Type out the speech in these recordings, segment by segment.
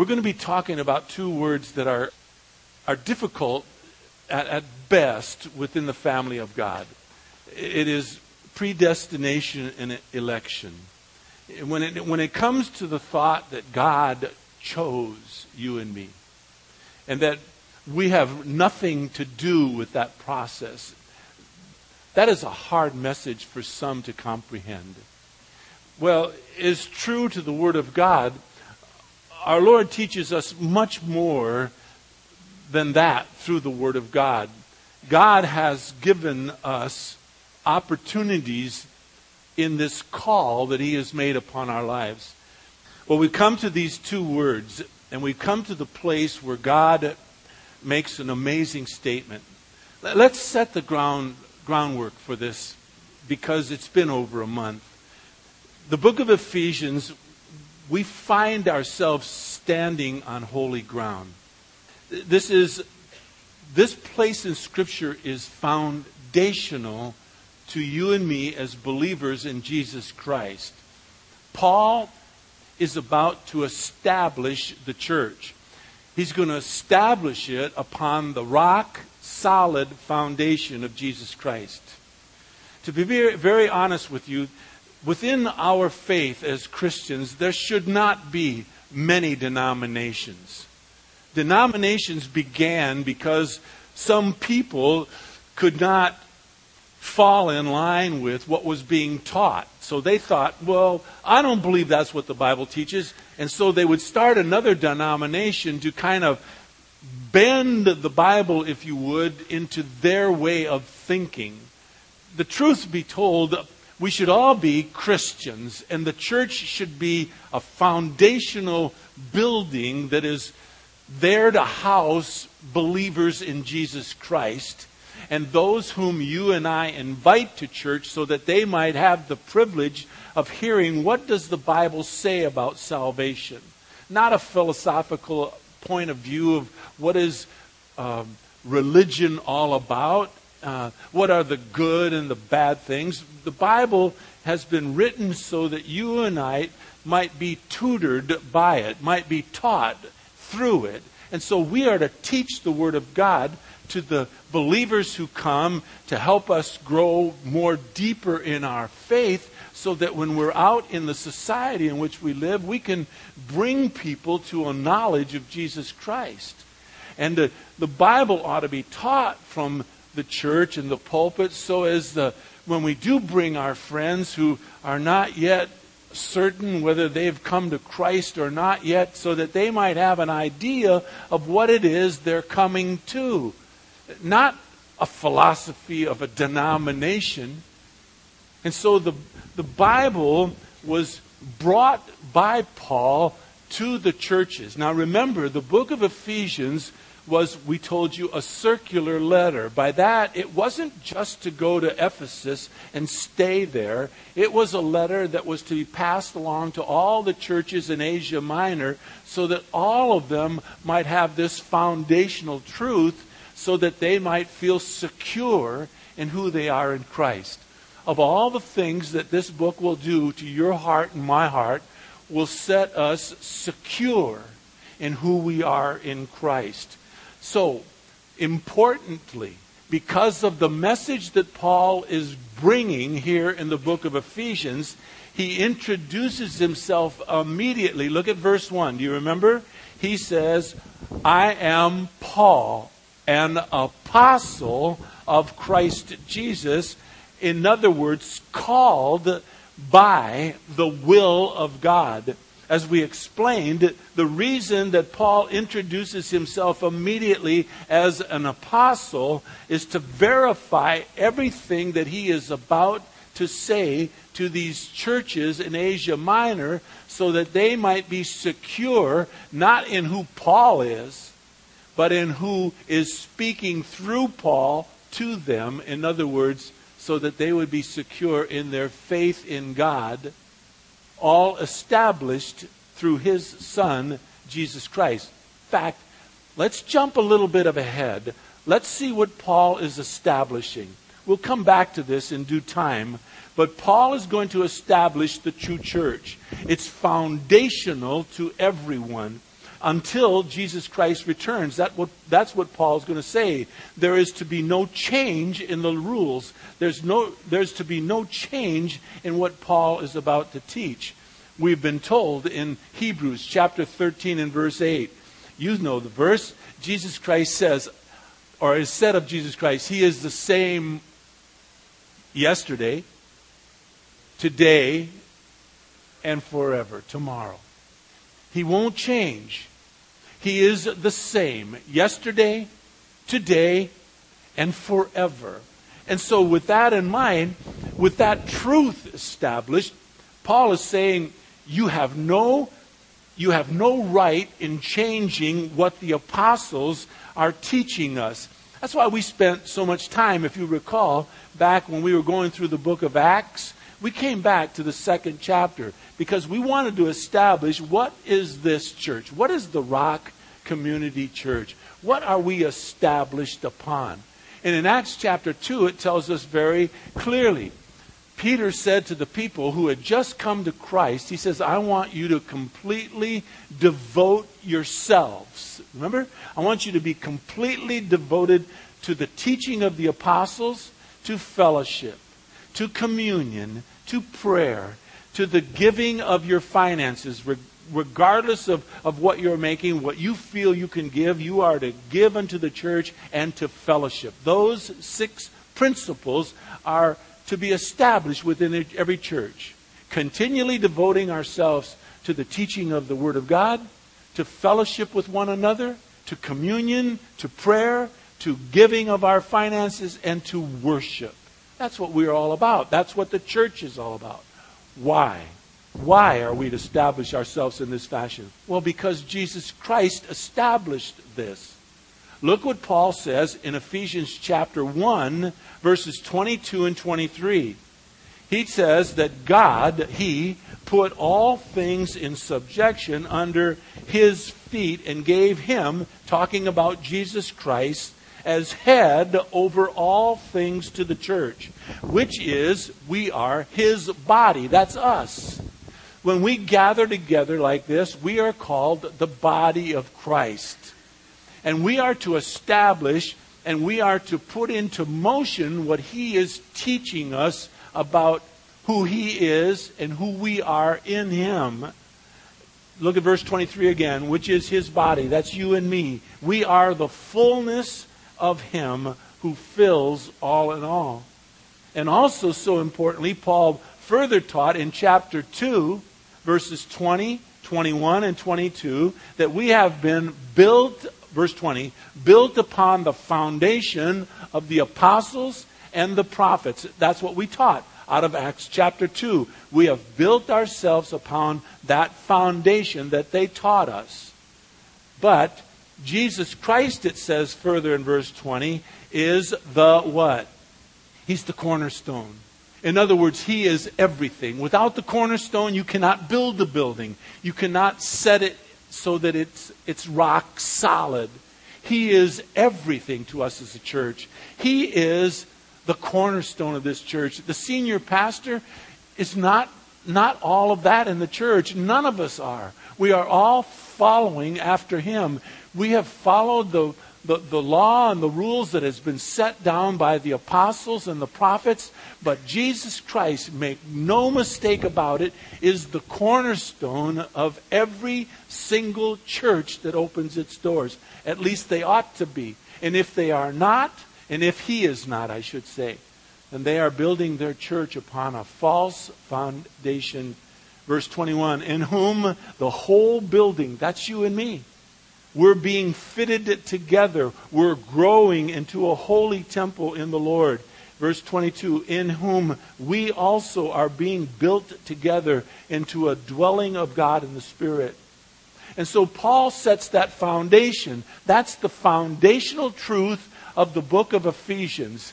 We're going to be talking about two words that are difficult at best within the family of God. It is predestination and election. When it comes to the thought that God chose you and me, and that we have nothing to do with that process, that is a hard message for some to comprehend. Well, it's true to the Word of God. Our Lord teaches us much more than that through the Word of God. God has given us opportunities in this call that He has made upon our lives. Well, we come to these two words, and we come to the place where God makes an amazing statement. Let's set the groundwork for this, because it's been over a month. The book of Ephesians, we find ourselves standing on holy ground. This place in Scripture is foundational to you and me as believers in Jesus Christ. Paul is about to establish the church. He's going to establish it upon the rock solid foundation of Jesus Christ. To be very, very honest with you, within our faith as Christians, there should not be many denominations. Denominations began because some people could not fall in line with what was being taught. So they thought, well, I don't believe that's what the Bible teaches. And so they would start another denomination to kind of bend the Bible, if you would, into their way of thinking. The truth be told, we should all be Christians, and the church should be a foundational building that is there to house believers in Jesus Christ and those whom you and I invite to church so that they might have the privilege of hearing what does the Bible say about salvation. Not a philosophical point of view of what is religion all about, what are the good and the bad things. The Bible has been written so that you and I might be tutored by it, might be taught through it. And so we are to teach the Word of God to the believers who come to help us grow more deeper in our faith so that when we're out in the society in which we live, we can bring people to a knowledge of Jesus Christ. And the Bible ought to be taught from the church and the pulpit so as when we do bring our friends who are not yet certain whether they've come to Christ or not yet, so that they might have an idea of what it is they're coming to. Not a philosophy of a denomination. And so the Bible was brought by Paul to the churches. Now remember, the book of Ephesians was, we told you, a circular letter. By that, it wasn't just to go to Ephesus and stay there. It was a letter that was to be passed along to all the churches in Asia Minor so that all of them might have this foundational truth so that they might feel secure in who they are in Christ. Of all the things that this book will do to your heart and my heart, will set us secure in who we are in Christ. So, importantly, because of the message that Paul is bringing here in the book of Ephesians, he introduces himself immediately. Look at verse 1. Do you remember? He says, I am Paul, an apostle of Christ Jesus. In other words, called by the will of God. As we explained, the reason that Paul introduces himself immediately as an apostle is to verify everything that he is about to say to these churches in Asia Minor so that they might be secure, not in who Paul is, but in who is speaking through Paul to them. In other words, so that they would be secure in their faith in God, all established through His Son, Jesus Christ. In fact, let's jump a little bit ahead. Let's see what Paul is establishing. We'll come back to this in due time, but Paul is going to establish the true church. It's foundational to everyone. until Jesus Christ returns. That's what Paul's going to say. There is to be no change in the rules. There's to be no change in what Paul is about to teach. We've been told in Hebrews chapter 13 and verse 8. You know the verse. Jesus Christ says, or is said of Jesus Christ, He is the same yesterday, today, and forever, tomorrow. He won't change. He is the same yesterday, today, and forever. And so with that in mind, with that truth established, Paul is saying you have no right in changing what the apostles are teaching us. That's why we spent so much time, if you recall, back when we were going through the book of Acts. We came back to the second chapter because we wanted to establish, what is this church? What is the Rock Community Church? What are we established upon? And in Acts chapter 2, it tells us very clearly. Peter said to the people who had just come to Christ, he says, I want you to completely devote yourselves. Remember? I want you to be completely devoted to the teaching of the apostles, to fellowship, to communion, to prayer, to the giving of your finances. Regardless of what you're making, what you feel you can give, you are to give unto the church and to fellowship. Those 6 principles are to be established within every church. Continually devoting ourselves to the teaching of the Word of God, to fellowship with one another, to communion, to prayer, to giving of our finances, and to worship. That's what we're all about. That's what the church is all about. Why? Why are we to establish ourselves in this fashion? Well, because Jesus Christ established this. Look what Paul says in Ephesians chapter 1, verses 22 and 23. He says that God, He, put all things in subjection under His feet and gave Him, talking about Jesus Christ, as head over all things to the church, which is, we are His body. That's us. When we gather together like this, we are called the body of Christ. And we are to establish and we are to put into motion what He is teaching us about who He is and who we are in Him. Look at verse 23 again, which is His body. That's you and me. We are the fullness of Him who fills all in all. And also, so importantly, Paul further taught in chapter 2, verses 20, 21, and 22, that we have been built, verse 20, built upon the foundation of the apostles and the prophets. That's what we taught out of Acts chapter 2. We have built ourselves upon that foundation that they taught us. But Jesus Christ, it says further in verse 20, is the what? He's the cornerstone. In other words, He is everything. Without the cornerstone, you cannot build the building. You cannot set it so that it's rock solid. He is everything to us as a church. He is the cornerstone of this church. The senior pastor is not all of that in the church. None of us are. We are all following after Him. We have followed the law and the rules that has been set down by the apostles and the prophets, but Jesus Christ, make no mistake about it, is the cornerstone of every single church that opens its doors. At least they ought to be. And if they are not, and if He is not, I should say, then they are building their church upon a false foundation. Verse 21, in whom the whole building, that's you and me, we're being fitted together. We're growing into a holy temple in the Lord. Verse 22, in whom we also are being built together into a dwelling of God in the Spirit. And so Paul sets that foundation. That's the foundational truth of the book of Ephesians.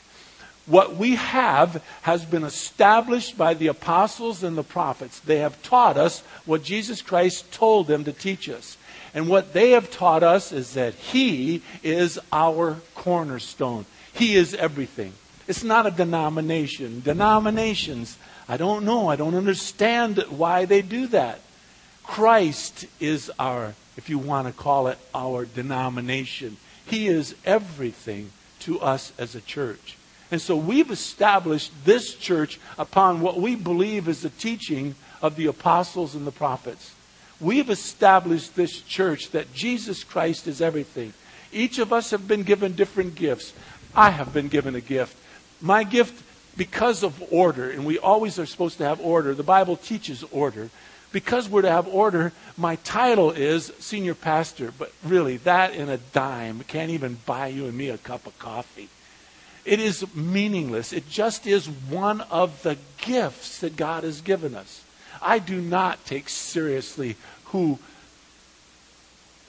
What we have has been established by the apostles and the prophets. They have taught us what Jesus Christ told them to teach us. And what they have taught us is that He is our cornerstone. He is everything. It's not a denomination. Denominations, I don't know. I don't understand why they do that. Christ is our if you want to call it our denomination. He is everything to us as a church. And so we've established this church upon what we believe is the teaching of the apostles and the prophets. We've established this church that Jesus Christ is everything. Each of us have been given different gifts. I have been given a gift. My gift, because of order, and we always are supposed to have order. The Bible teaches order. Because we're to have order, my title is senior pastor. But really, that and a dime can't even buy you and me a cup of coffee. It is meaningless. It just is one of the gifts that God has given us. I do not take seriously who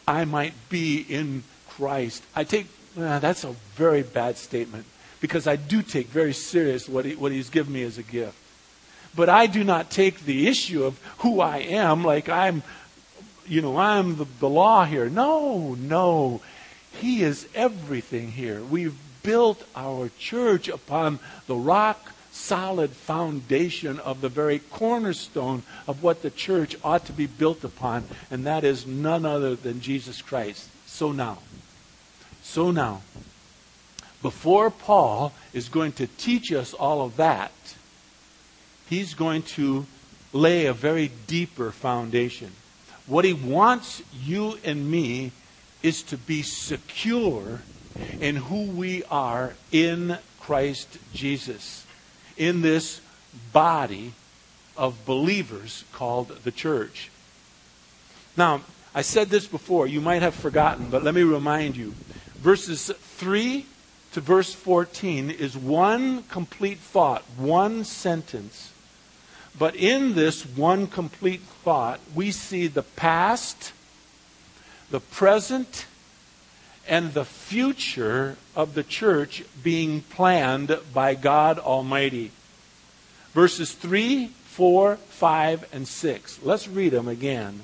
I might be in Christ. That's a very bad statement, because I do take very seriously what He's given me as a gift. But I do not take the issue of who I am like I'm the law here. No. He is everything here. We've built our church upon the rock solid foundation of the very cornerstone of what the church ought to be built upon, and that is none other than Jesus Christ. So now, before Paul is going to teach us all of that, he's going to lay a very deeper foundation. What he wants you and me is to be secure in who we are in Christ Jesus, in this body of believers called the church. Now, I said this before. You might have forgotten, but let me remind you. Verses 3 to verse 14 is one complete thought, one sentence. But in this one complete thought, we see the past, the present, and the future of the church being planned by God Almighty. Verses 3, 4, 5, and 6. Let's read them again.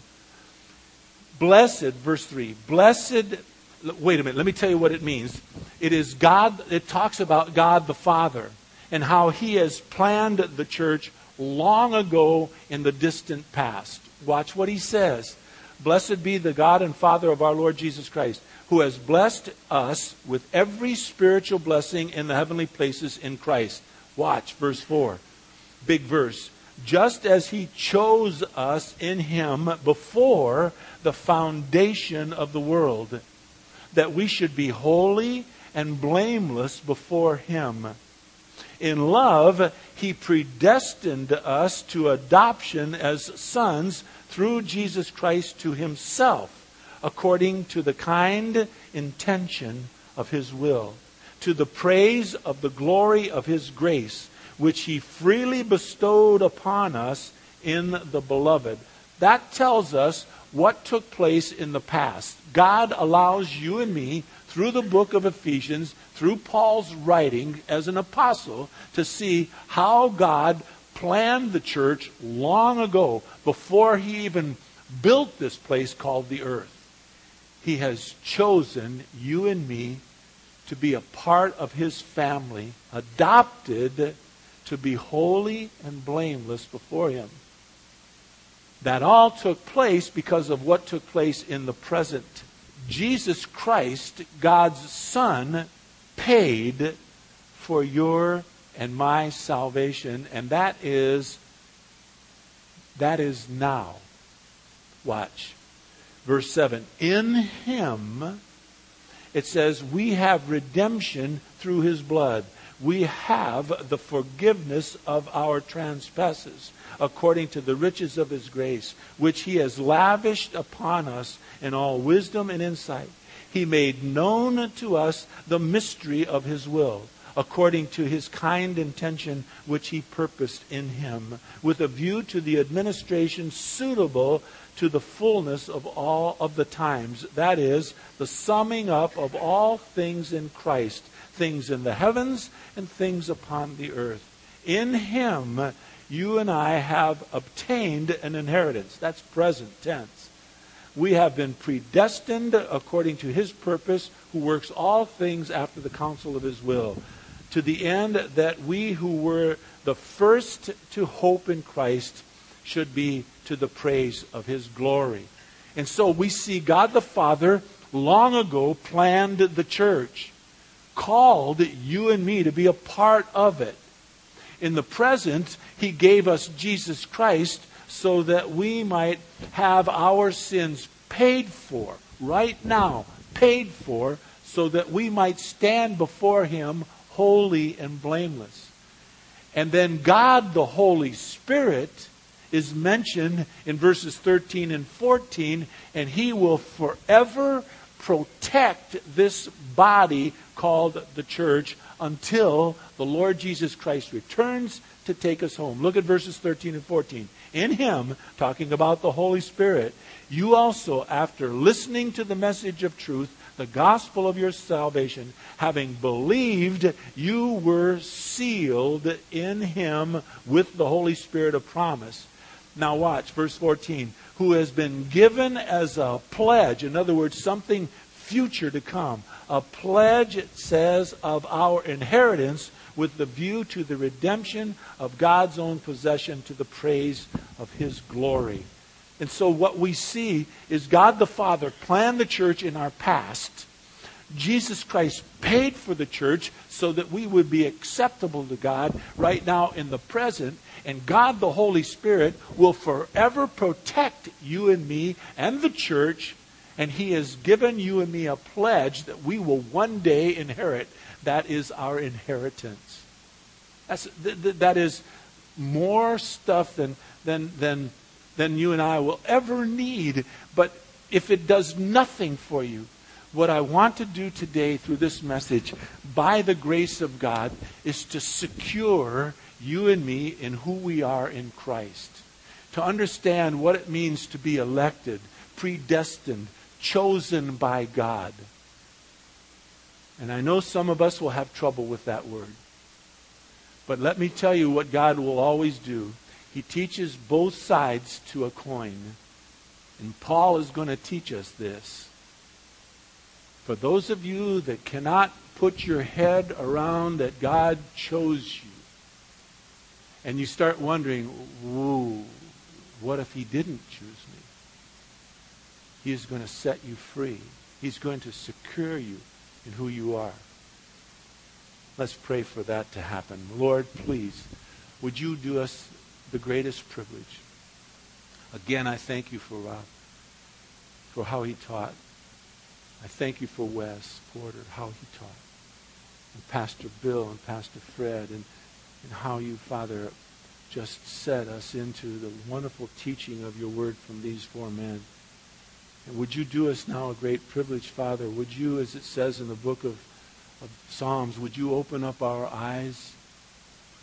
Verse 3. Wait a minute, let me tell you what it means. It talks about God the Father and how He has planned the church long ago in the distant past. Watch what He says. Blessed be the God and Father of our Lord Jesus Christ, who has blessed us with every spiritual blessing in the heavenly places in Christ. Watch, verse 4. Big verse. Just as He chose us in Him before the foundation of the world, that we should be holy and blameless before Him. In love, He predestined us to adoption as sons through Jesus Christ to Himself, according to the kind intention of His will, to the praise of the glory of His grace, which He freely bestowed upon us in the Beloved. That tells us what took place in the past. God allows you and me, through the book of Ephesians, through Paul's writing as an apostle, to see how God planned the church long ago, before He even built this place called the earth. He has chosen you and me to be a part of His family, adopted to be holy and blameless before Him. That all took place because of what took place in the present. Jesus Christ, God's Son, paid for your and my salvation. And that is now. Watch. Verse 7. In Him, it says, we have redemption through His blood. We have the forgiveness of our trespasses, according to the riches of His grace, which He has lavished upon us in all wisdom and insight. He made known to us the mystery of His will, according to His kind intention, which He purposed in Him, with a view to the administration suitable to the fullness of all of the times. That is, the summing up of all things in Christ, things in the heavens and things upon the earth. In Him, you and I have obtained an inheritance. That's present tense. We have been predestined according to His purpose, who works all things after the counsel of His will, to the end that we who were the first to hope in Christ should be to the praise of His glory. And so we see God the Father long ago planned the church, called you and me to be a part of it. In the present, He gave us Jesus Christ so that we might have our sins paid for, right now, paid for, so that we might stand before Him holy and blameless. And then God, the Holy Spirit, is mentioned in verses 13 and 14, and He will forever protect this body called the church until the Lord Jesus Christ returns to take us home. Look at verses 13 and 14. In Him, talking about the Holy Spirit, you also, after listening to the message of truth, the gospel of your salvation, having believed, you were sealed in Him with the Holy Spirit of promise. Now watch, verse 14. Who has been given as a pledge, in other words, something future to come. A pledge, it says, of our inheritance with the view to the redemption of God's own possession to the praise of His glory. And so what we see is God the Father planned the church in our past. Jesus Christ paid for the church so that we would be acceptable to God right now in the present. And God the Holy Spirit will forever protect you and me and the church. And He has given you and me a pledge that we will one day inherit. That is our inheritance. That is more stuff than you and I will ever need. But if it does nothing for you, what I want to do today through this message, by the grace of God, is to secure you and me in who we are in Christ. To understand what it means to be elected, predestined, chosen by God. And I know some of us will have trouble with that word. But let me tell you what God will always do. He teaches both sides to a coin. And Paul is going to teach us this. For those of you that cannot put your head around that God chose you, and you start wondering, whoa, what if He didn't choose me? He is going to set you free. He's going to secure you in who you are. Let's pray for that to happen. Lord, please, would you do us the greatest privilege. Again, I thank you for Rob, for how he taught. I thank you for Wes Porter, how he taught. And Pastor Bill and Pastor Fred, and how you, Father, just set us into the wonderful teaching of your word from these four men. And would you do us now a great privilege, Father? Would you, as it says in the book of Psalms, would you open up our eyes?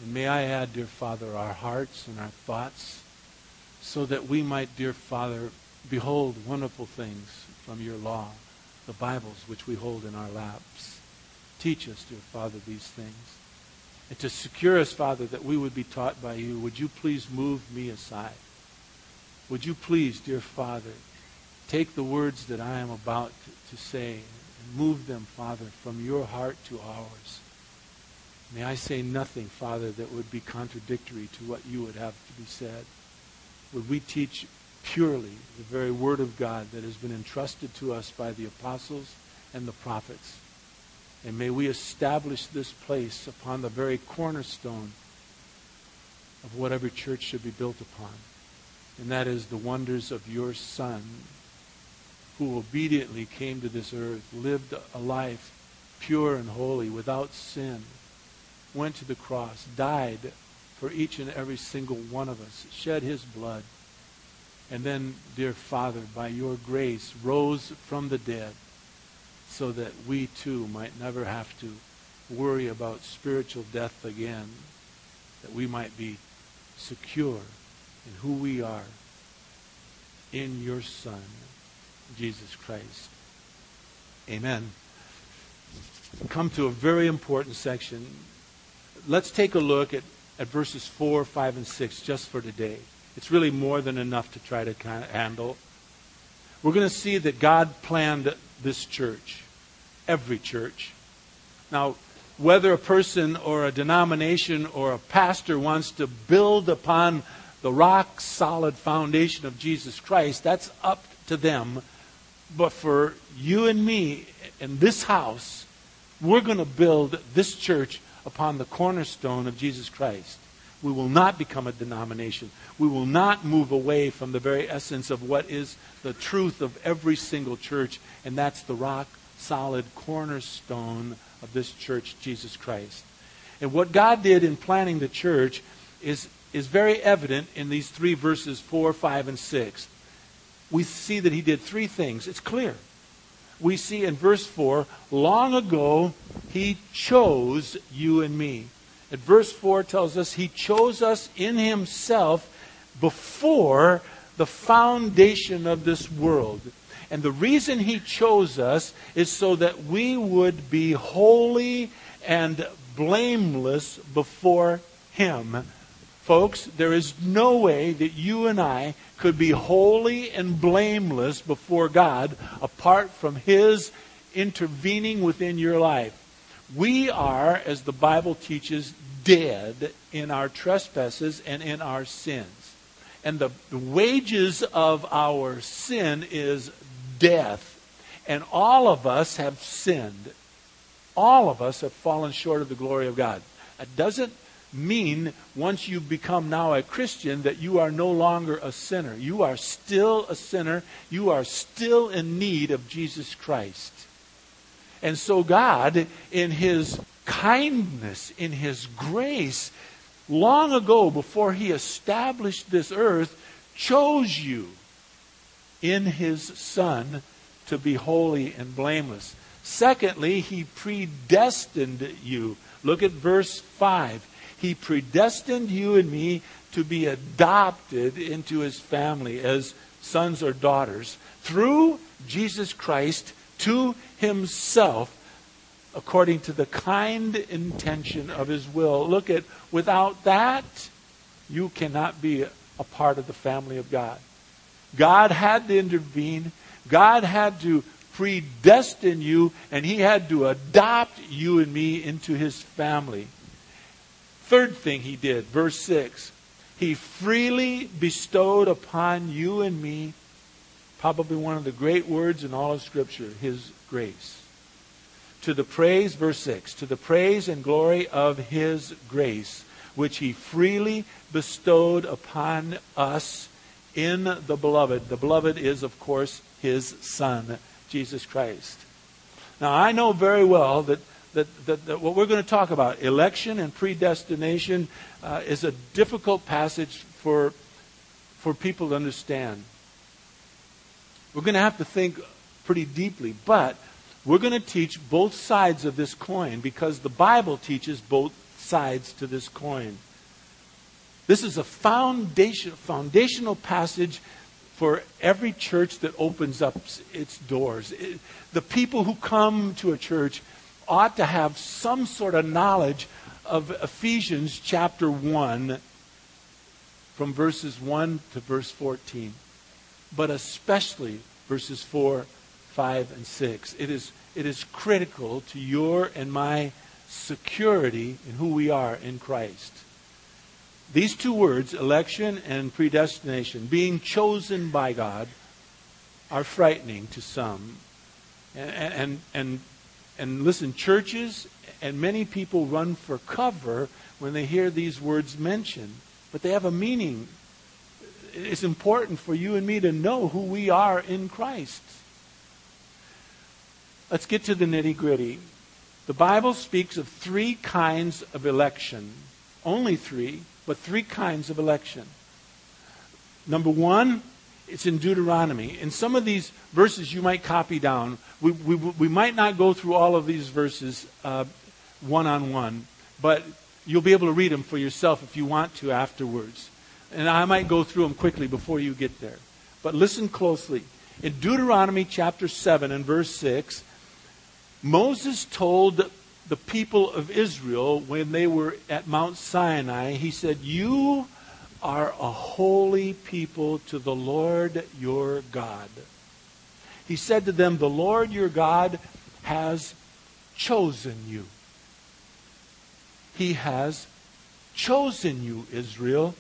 And may I add, dear Father, our hearts and our thoughts, so that we might, dear Father, behold wonderful things from your law, the Bibles which we hold in our laps. Teach us, dear Father, these things. And to secure us, Father, that we would be taught by you, would you please move me aside? Would you please, dear Father, take the words that I am about to say and move them, Father, from your heart to ours. May I say nothing, Father, that would be contradictory to what you would have to be said. Would we teach purely the very word of God that has been entrusted to us by the apostles and the prophets. And may we establish this place upon the very cornerstone of what every church should be built upon. And that is the wonders of your Son, who obediently came to this earth, lived a life pure and holy, without sin, went to the cross, died for each and every single one of us, shed his blood, and then, dear Father, by your grace, rose from the dead so that we too might never have to worry about spiritual death again, that we might be secure in who we are in your Son, Jesus Christ. Amen. Come to a very important section. Let's take a look at verses 4, 5, and 6 just for today. It's really more than enough to try to kind of handle. We're going to see that God planned this church, every church. Now, whether a person or a denomination or a pastor wants to build upon the rock-solid foundation of Jesus Christ, that's up to them. But for you and me in this house, we're going to build this church upon the cornerstone of Jesus Christ. We will not become a denomination. We will not move away from the very essence of what is the truth of every single church, and that's the rock solid cornerstone of this church, Jesus Christ. And what God did in planning the church is very evident in these three verses, 4, 5, and 6. We see that he did three things. It's clear. We see in verse 4, long ago he chose you and me. And verse 4 tells us he chose us in himself before the foundation of this world. And the reason he chose us is so that we would be holy and blameless before him. Folks, there is no way that you and I could be holy and blameless before God apart from his intervening within your life. We are, as the Bible teaches, dead in our trespasses and in our sins. And the wages of our sin is death. And all of us have sinned. All of us have fallen short of the glory of God. That doesn't mean once you become now a Christian that you are no longer a sinner. You are still a sinner. You are still in need of Jesus Christ. And so God, in his kindness, in his grace, long ago before he established this earth, chose you in his Son to be holy and blameless. Secondly, he predestined you. Look at verse 5. He predestined you and me to be adopted into his family as sons or daughters through Jesus Christ to himself according to the kind intention of his will. Look at, without that, you cannot be a part of the family of God. God had to intervene. God had to predestine you, and he had to adopt you and me into his family. Third thing he did, verse 6, he freely bestowed upon you and me, probably one of the great words in all of Scripture, his grace. To the praise, verse 6, to the praise and glory of his grace, which he freely bestowed upon us in the beloved. The beloved is, of course, his Son, Jesus Christ. Now, I know very well that what we're going to talk about, election and predestination, is a difficult passage for people to understand. We're going to have to think pretty deeply, but we're going to teach both sides of this coin because the Bible teaches both sides to this coin. This is a foundational passage for every church that opens up its doors. The people who come to a church ought to have some sort of knowledge of Ephesians chapter 1 from verses 1 to verse 14, but especially verses 4, 5, and 6. It is critical to your and my security in who we are in Christ. These two words, election and predestination, being chosen by God, are frightening to some. And listen, churches and many people run for cover when they hear these words mentioned. But they have a meaning. It's important for you and me to know who we are in Christ. Let's get to the nitty-gritty. The Bible speaks of three kinds of election. Only three, but three kinds of election. Number one, it's in Deuteronomy. In some of these verses you might copy down. We might not go through all of these verses one-on-one, but you'll be able to read them for yourself if you want to afterwards. And I might go through them quickly before you get there. But listen closely. In Deuteronomy chapter 7 and verse 6, Moses told the people of Israel when they were at Mount Sinai, he said, "You are a holy people to the Lord your God." He said to them, "The Lord your God has chosen you." He has chosen you, Israel.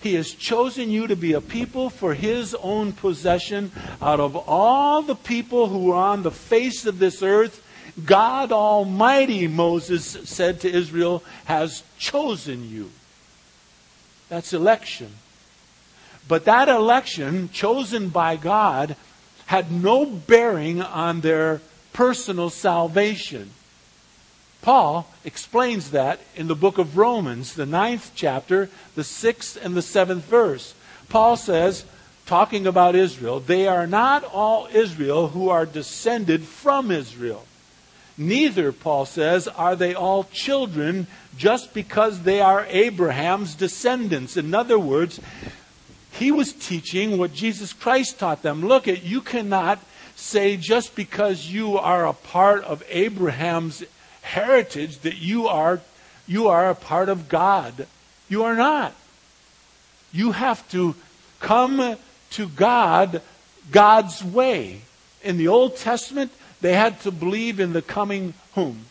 He has chosen you to be a people for His own possession. Out of all the people who are on the face of this earth, God Almighty, Moses said to Israel, has chosen you. That's election. But that election, chosen by God, had no bearing on their personal salvation. Paul explains that in the book of Romans, the 9th chapter, the 6th and the 7th verse. Paul says, talking about Israel, they are not all Israel who are descended from Israel. Neither, Paul says, are they all children just because they are Abraham's descendants. In other words, he was teaching what Jesus Christ taught them. Look, you cannot say just because you are a part of Abraham's heritage that you are a part of God. You are not. You have to come to God God's way. In the Old Testament, they had to believe in the coming whom?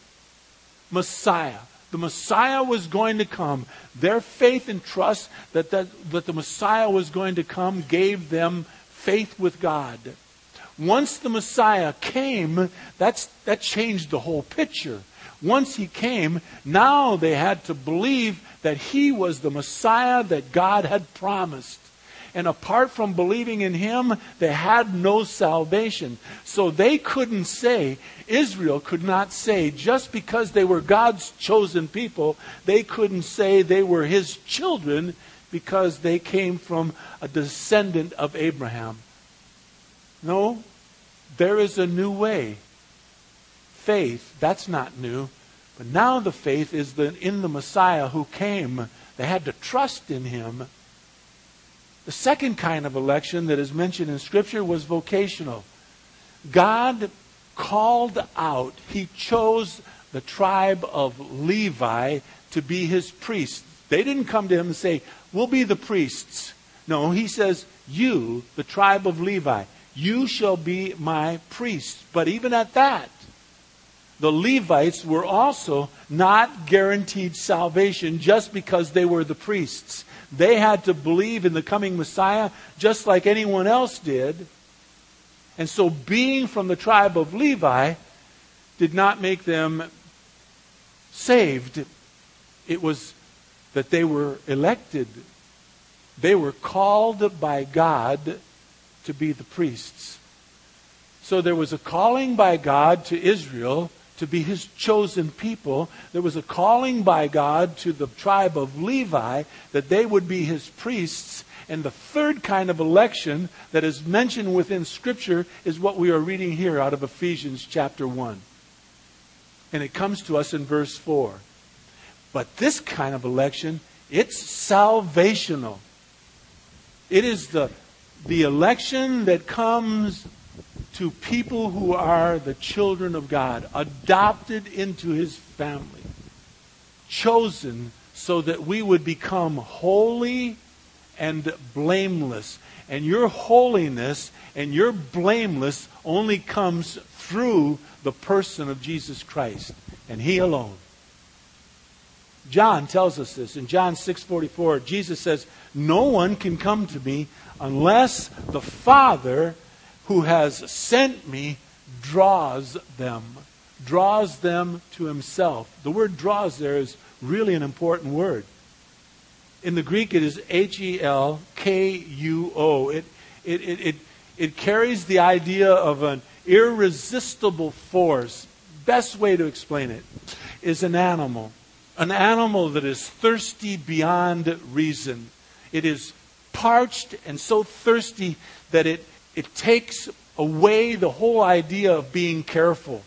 Messiah. The Messiah was going to come. Their faith and trust that the Messiah was going to come gave them faith with God. Once the Messiah came, that changed the whole picture. Once He came, now they had to believe that He was the Messiah that God had promised. And apart from believing in Him, they had no salvation. So they couldn't say, Israel could not say, just because they were God's chosen people, they couldn't say they were His children because they came from a descendant of Abraham. No, there is a new way. Faith, that's not new. But now the faith is in the Messiah who came. They had to trust in Him. The second kind of election that is mentioned in Scripture was vocational. God called out, He chose the tribe of Levi to be His priests. They didn't come to Him and say, we'll be the priests. No, He says, you, the tribe of Levi, you shall be my priests. But even at that, the Levites were also not guaranteed salvation just because they were the priests. They had to believe in the coming Messiah just like anyone else did. And so being from the tribe of Levi did not make them saved. It was that they were elected. They were called by God to be the priests. So there was a calling by God to Israel to be His chosen people. There was a calling by God to the tribe of Levi that they would be His priests. And the third kind of election that is mentioned within Scripture is what we are reading here out of Ephesians chapter 1. And it comes to us in verse 4. But this kind of election, it's salvational. It is the election that comes to people who are the children of God, adopted into His family, chosen so that we would become holy and blameless. And your holiness and your blameless only comes through the person of Jesus Christ, and He alone. John tells us this. In John 6:44, Jesus says, no one can come to me unless the Father who has sent me draws them to Himself. The word draws there is really an important word. In the Greek, it is helkuo. It carries the idea of an irresistible force. Best way to explain it is an animal that is thirsty beyond reason. It is parched and so thirsty that it takes away the whole idea of being careful.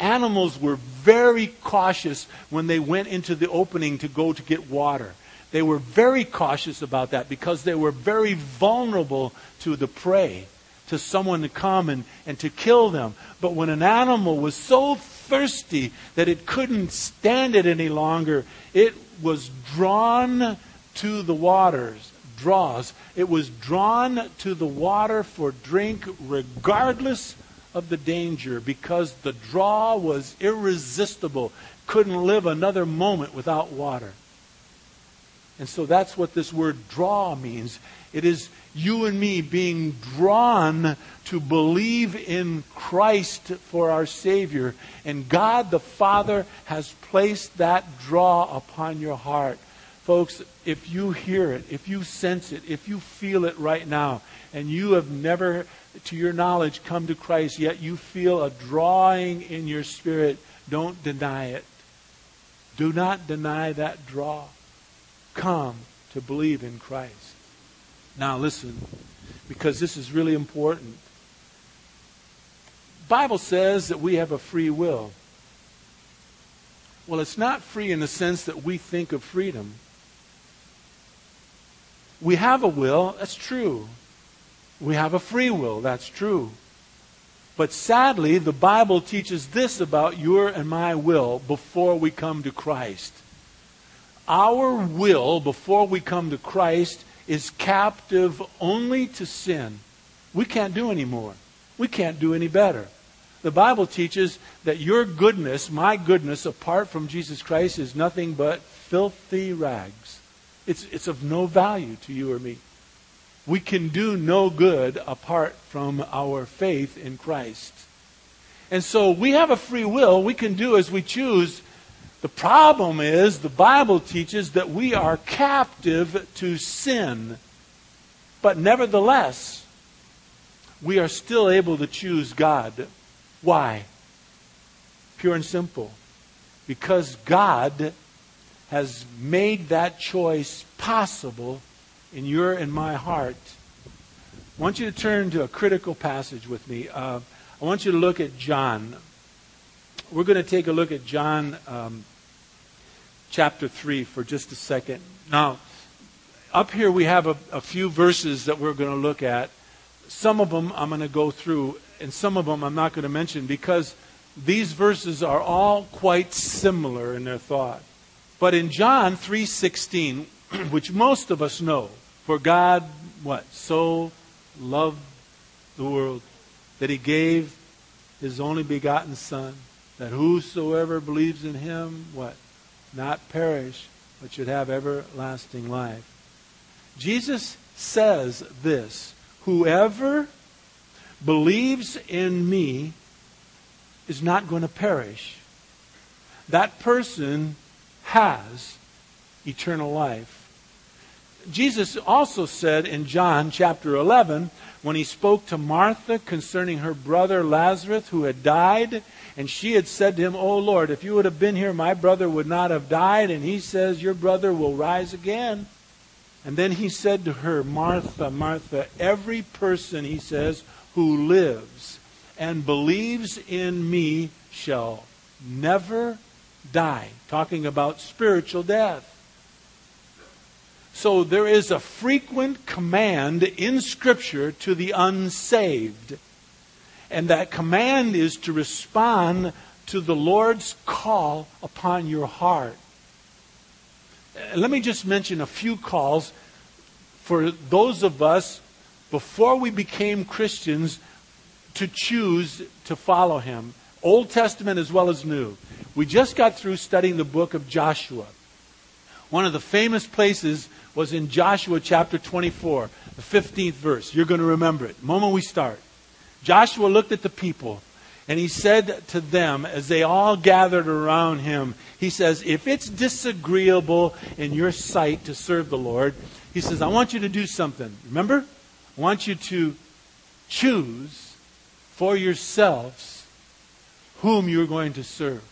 Animals were very cautious when they went into the opening to go to get water. They were very cautious about that because they were very vulnerable to the prey, to someone to come and to kill them. But when an animal was so thirsty that it couldn't stand it any longer, it was drawn to the waters. It was drawn to the water for drink regardless of the danger because the draw was irresistible. Couldn't live another moment without water. And so that's what this word draw means. It is you and me being drawn to believe in Christ for our Savior. And God the Father has placed that draw upon your heart. Folks, if you hear it, if you sense it, if you feel it right now, and you have never, to your knowledge, come to Christ, yet you feel a drawing in your spirit, don't deny it. Do not deny that draw. Come to believe in Christ. Now listen, because this is really important. The Bible says that we have a free will. Well, it's not free in the sense that we think of freedom. We have a will, that's true. We have a free will, that's true. But sadly, the Bible teaches this about your and my will before we come to Christ. Our will, before we come to Christ, is captive only to sin. We can't do any more. We can't do any better. The Bible teaches that your goodness, my goodness, apart from Jesus Christ, is nothing but filthy rags. It's of no value to you or me. We can do no good apart from our faith in Christ. And so we have a free will. We can do as we choose. The problem is the Bible teaches that we are captive to sin. But nevertheless, we are still able to choose God. Why? Pure and simple. Because God has made that choice possible in your and my heart. I want you to turn to a critical passage with me. I want you to look at John. We're going to take a look at John chapter 3 for just a second. Now, up here we have a few verses that we're going to look at. Some of them I'm going to go through, and some of them I'm not going to mention because these verses are all quite similar in their thought. But in John 3:16, which most of us know, for God, what? So loved the world that He gave His only begotten Son, that whosoever believes in Him, what? Not perish, but should have everlasting life. Jesus says this, whoever believes in me is not going to perish. That person has eternal life. Jesus also said in John chapter 11, when He spoke to Martha concerning her brother Lazarus who had died, and she had said to Him, "O Lord, if you would have been here, my brother would not have died." And He says, "Your brother will rise again." And then He said to her, "Martha, Martha, every person," He says, "who lives and believes in me shall never die." Talking about spiritual death. So there is a frequent command in Scripture to the unsaved. And that command is to respond to the Lord's call upon your heart. Let me just mention a few calls for those of us before we became Christians to choose to follow Him. Old Testament as well as New. We just got through studying the book of Joshua. One of the famous places was in Joshua chapter 24, the 15th verse. You're going to remember it the moment we start. Joshua looked at the people, and he said to them, as they all gathered around him, he says, "If it's disagreeable in your sight to serve the Lord," he says, "I want you to do something. Remember? I want you to choose for yourselves whom you're going to serve."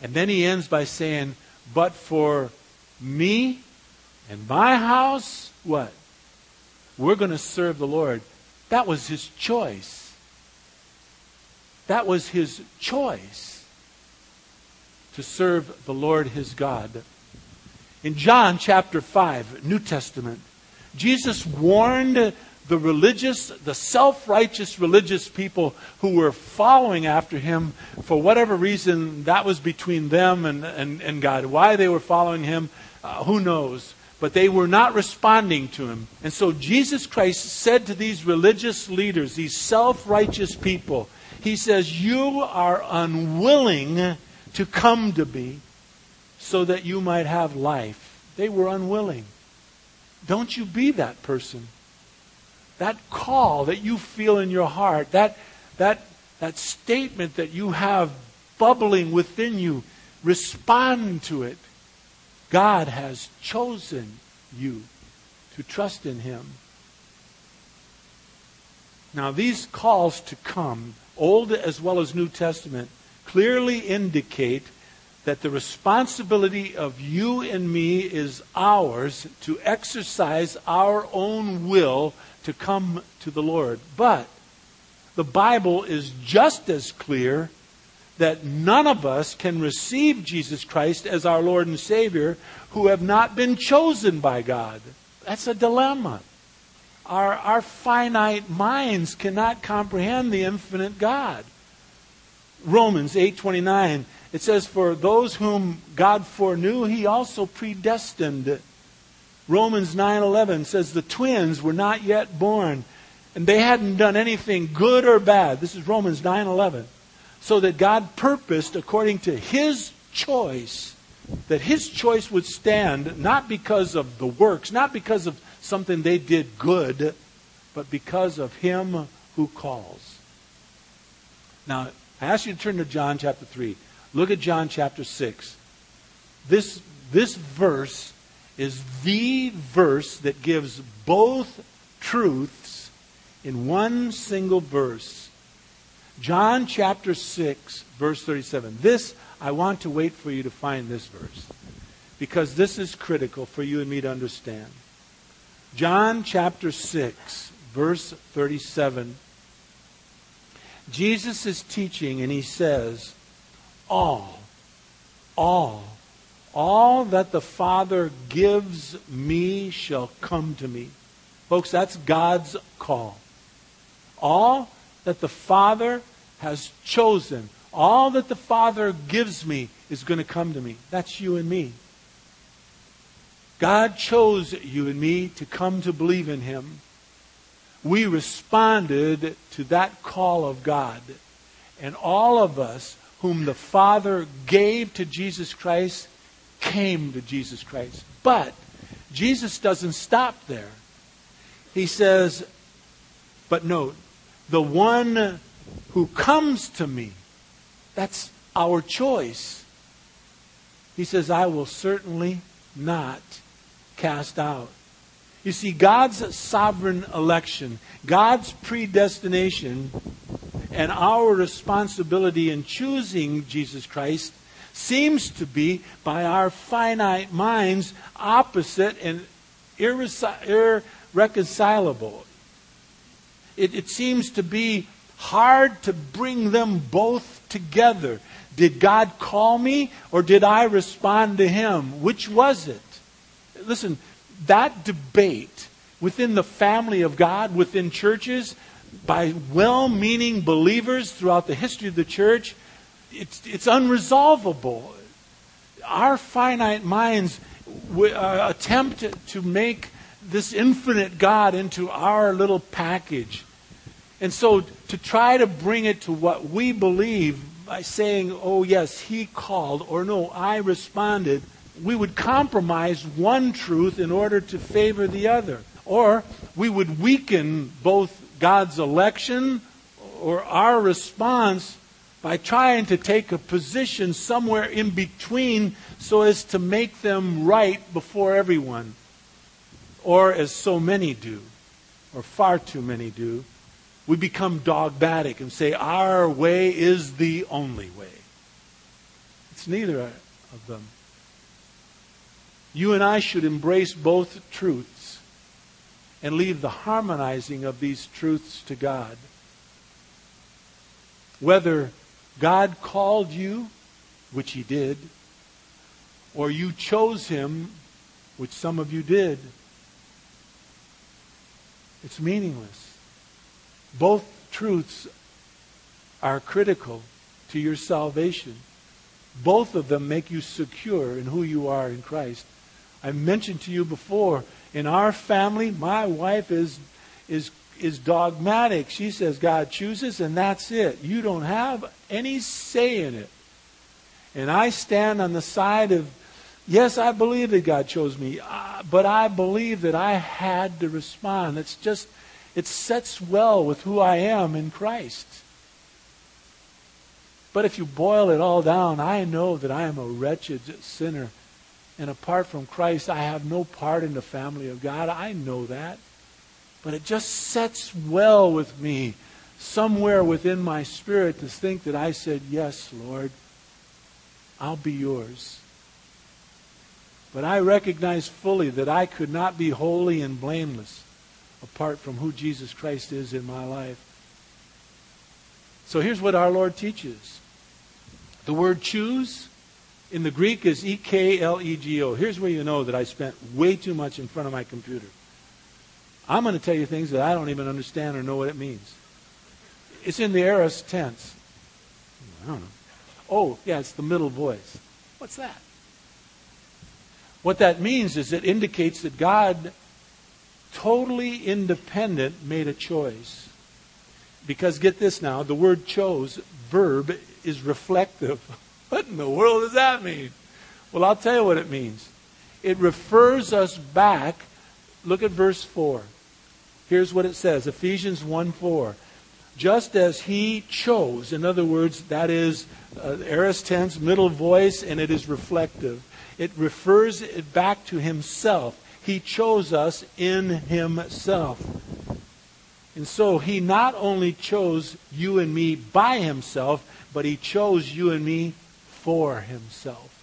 And then he ends by saying, "But for me and my house," what? "We're going to serve the Lord." That was his choice. That was his choice to serve the Lord his God. In John chapter 5, New Testament, Jesus warned the religious, the self-righteous religious people who were following after Him, for whatever reason, that was between them and God. Why they were following Him, who knows? But they were not responding to Him. And so Jesus Christ said to these religious leaders, these self-righteous people, He says, "You are unwilling to come to me so that you might have life." They were unwilling. Don't you be that person. That call that you feel in your heart, that statement that you have bubbling within you, respond to it. God has chosen you to trust in Him. Now, these calls to come, Old as well as New Testament, clearly indicate that the responsibility of you and me is ours to exercise our own will to come to the Lord. But the Bible is just as clear that none of us can receive Jesus Christ as our Lord and Savior who have not been chosen by God. That's a dilemma. Our finite minds cannot comprehend the infinite God. Romans 8:29, it says, "For those whom God foreknew, He also predestined." Romans 9:11 says, "The twins were not yet born, and they hadn't done anything good or bad." This is Romans 9:11. "So that God purposed according to His choice," that His choice would stand, not because of the works, not because of something they did good, but because of Him who calls. Now, I ask you to turn to John chapter 3. Look at John chapter 6. This verse is the verse that gives both truths in one single verse. John chapter 6, verse 37. This, I want to wait for you to find this verse, because this is critical for you and me to understand. John chapter 6, verse 37. Jesus is teaching and He says, all that the Father gives me shall come to me. Folks, that's God's call. All that the Father has chosen, all that the Father gives me is going to come to me. That's you and me. God chose you and me to come to believe in Him. We responded to that call of God. And all of us whom the Father gave to Jesus Christ came to Jesus Christ. But Jesus doesn't stop there. He says, but note, the one who comes to me, that's our choice. He says, I will certainly not cast out. You see, God's sovereign election, God's predestination, and our responsibility in choosing Jesus Christ seems to be, by our finite minds, opposite and irreconcilable. It seems to be hard to bring them both together. Did God call me, or did I respond to Him? Which was it? Listen, that debate within the family of God, within churches, by well-meaning believers throughout the history of the church, it's unresolvable. Our finite minds attempt to make this infinite God into our little package. And so to try to bring it to what we believe by saying, oh yes, He called, or no, I responded, we would compromise one truth in order to favor the other. Or we would weaken both God's election or our response by trying to take a position somewhere in between so as to make them right before everyone. Or as so many do, or far too many do, we become dogmatic and say our way is the only way. It's neither of them. You and I should embrace both truths and leave the harmonizing of these truths to God. Whether God called you, which He did, or you chose Him, which some of you did, it's meaningless. Both truths are critical to your salvation. Both of them make you secure in who you are in Christ. I mentioned to you before, in our family, my wife is dogmatic. She says God chooses and that's it. You don't have any say in it. And I stand on the side of Yes, I believe that God chose me, but I believe that I had to respond. It sets well with who I am in Christ. But if you boil it all down, I know that I am a wretched sinner. And apart from Christ, I have no part in the family of God. I know that. But it just sets well with me, somewhere within my spirit, to think that I said, yes, Lord, I'll be yours. But I recognize fully that I could not be holy and blameless apart from who Jesus Christ is in my life. So here's what our Lord teaches. The word choose in the Greek is E-K-L-E-G-O. Here's where you know that I spent way too much in front of my computer. I'm going to tell you things that I don't even understand or know what it means. It's in the aorist tense. I don't know. Oh, yeah, it's the middle voice. What's that? What that means is it indicates that God, totally independent, made a choice. Because get this now, the word chose, verb, is reflective. What in the world does that mean? Well, I'll tell you what it means. It refers us back. Look at verse 4. Here's what it says, Ephesians 1:4. Just as He chose, in other words, that is aorist tense, middle voice, and it is reflective. It refers it back to Himself. He chose us in Himself. And so He not only chose you and me by Himself, but He chose you and me for Himself.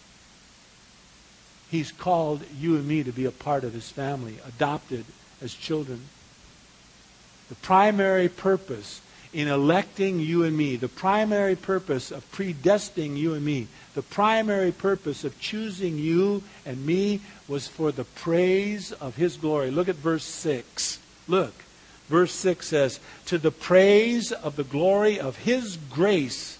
He's called you and me to be a part of His family, adopted as children. The primary purpose in electing you and me, the primary purpose of predestining you and me, the primary purpose of choosing you and me was for the praise of His glory. Look at verse 6. Look. Verse 6 says, to the praise of the glory of His grace.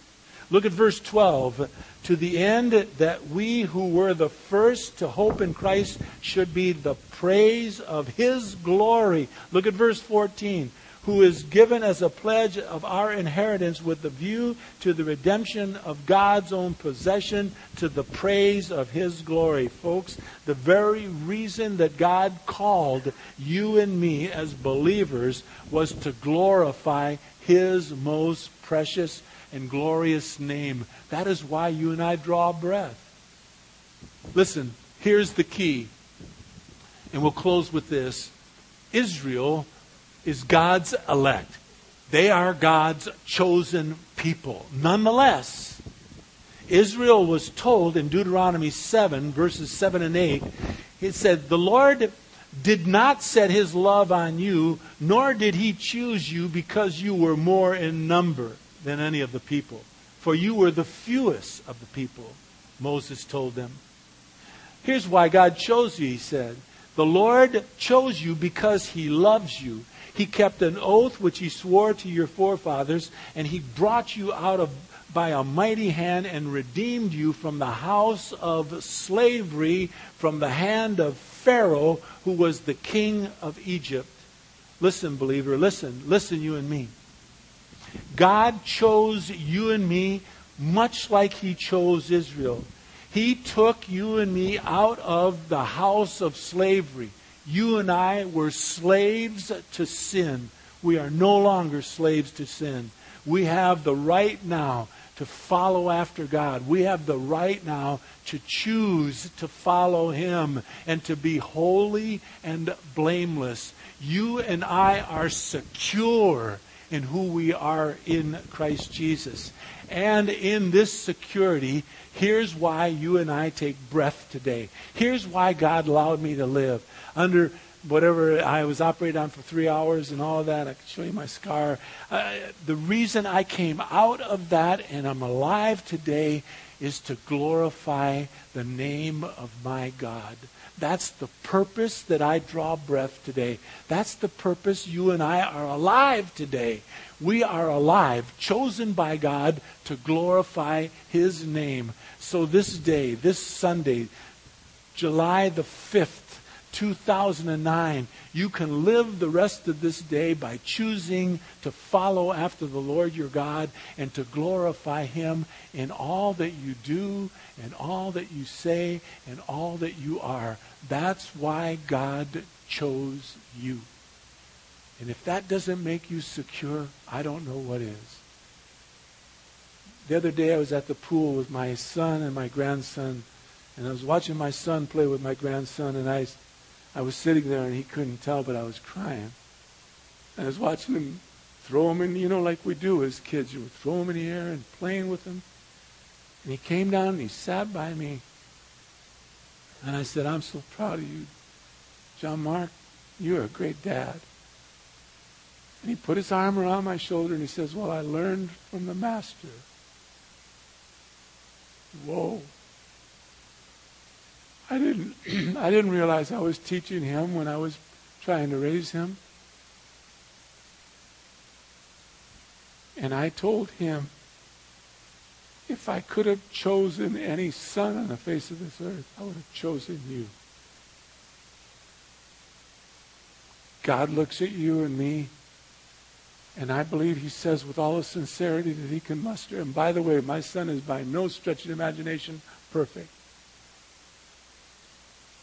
Look at verse 12. To the end that we who were the first to hope in Christ should be the praise of His glory. Look at verse 14. Who is given as a pledge of our inheritance with the view to the redemption of God's own possession, to the praise of His glory. Folks, the very reason that God called you and me as believers was to glorify His most precious and glorious name. That is why you and I draw breath. Listen, here's the key. And we'll close with this. Israel is God's elect. They are God's chosen people. Nonetheless, Israel was told in Deuteronomy 7, verses 7 and 8, it said, the Lord did not set His love on you, nor did He choose you because you were more in number than any of the people. For you were the fewest of the people, Moses told them. Here's why God chose you, he said. The Lord chose you because He loves you. He kept an oath which He swore to your forefathers, and He brought you out by a mighty hand and redeemed you from the house of slavery, from the hand of Pharaoh, who was the king of Egypt. Listen, believer, listen, you and me. God chose you and me much like He chose Israel. He took you and me out of the house of slavery. You and I were slaves to sin. We are no longer slaves to sin. We have the right now to follow after God. We have the right now to choose to follow Him and to be holy and blameless. You and I are secure in who we are in Christ Jesus. And in this security, here's why you and I take breath today. Here's why God allowed me to live. Under whatever I was operated on for 3 hours and all of that, I can show you my scar. The reason I came out of that and I'm alive today is to glorify the name of my God. That's the purpose that I draw breath today. That's the purpose you and I are alive today. We are alive, chosen by God to glorify His name. So this day, this Sunday, July the 5th, 2009. You can live the rest of this day by choosing to follow after the Lord your God and to glorify Him in all that you do and all that you say and all that you are. That's why God chose you. And if that doesn't make you secure, I don't know what is. The other day I was at the pool with my son and my grandson, and I was watching my son play with my grandson, and I was sitting there, and he couldn't tell, but I was crying. And I was watching him throw him in, like we do as kids. You would throw him in the air and playing with him. And he came down, and he sat by me. And I said, I'm so proud of you, John Mark. You're a great dad. And he put his arm around my shoulder, and he says, well, I learned from the master. Whoa. I didn't realize I was teaching him when I was trying to raise him. And I told him, if I could have chosen any son on the face of this earth, I would have chosen you. God looks at you and me, and I believe He says with all the sincerity that He can muster. And by the way, my son is by no stretch of the imagination perfect.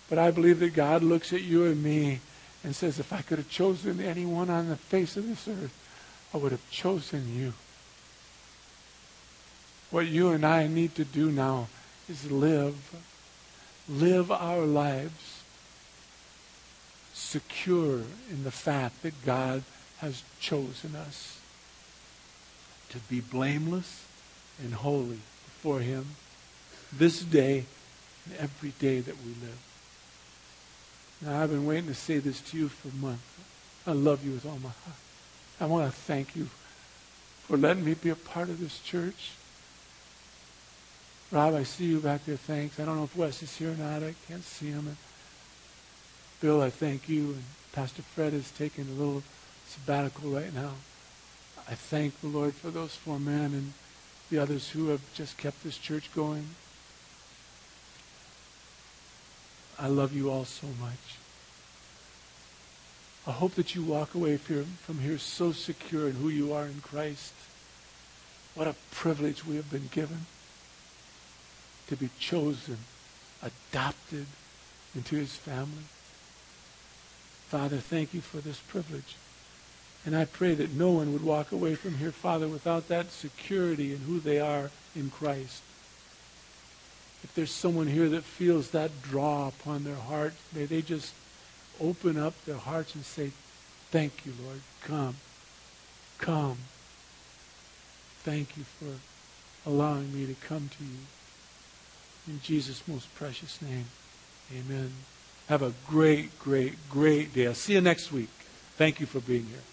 But I believe that God looks at you and me and says, if I could have chosen anyone on the face of this earth, I would have chosen you. What you and I need to do now is live our lives secure in the fact that God has chosen us to be blameless and holy before Him this day and every day that we live. Now, I've been waiting to say this to you for months. I love you with all my heart. I want to thank you for letting me be a part of this church. Rob, I see you back there. Thanks. I don't know if Wes is here or not. I can't see him. And Bill, I thank you. And Pastor Fred is taking a little sabbatical right now. I thank the Lord for those four men and the others who have just kept this church going. I love you all so much. I hope that you walk away from here so secure in who you are in Christ. What a privilege we have been given to be chosen, adopted into His family. Father, thank you for this privilege. And I pray that no one would walk away from here, Father, without that security in who they are in Christ. If there's someone here that feels that draw upon their heart, may they just open up their hearts and say, thank you, Lord. Come. Thank you for allowing me to come to you. In Jesus' most precious name, amen. Have a great, great, great day. I'll see you next week. Thank you for being here.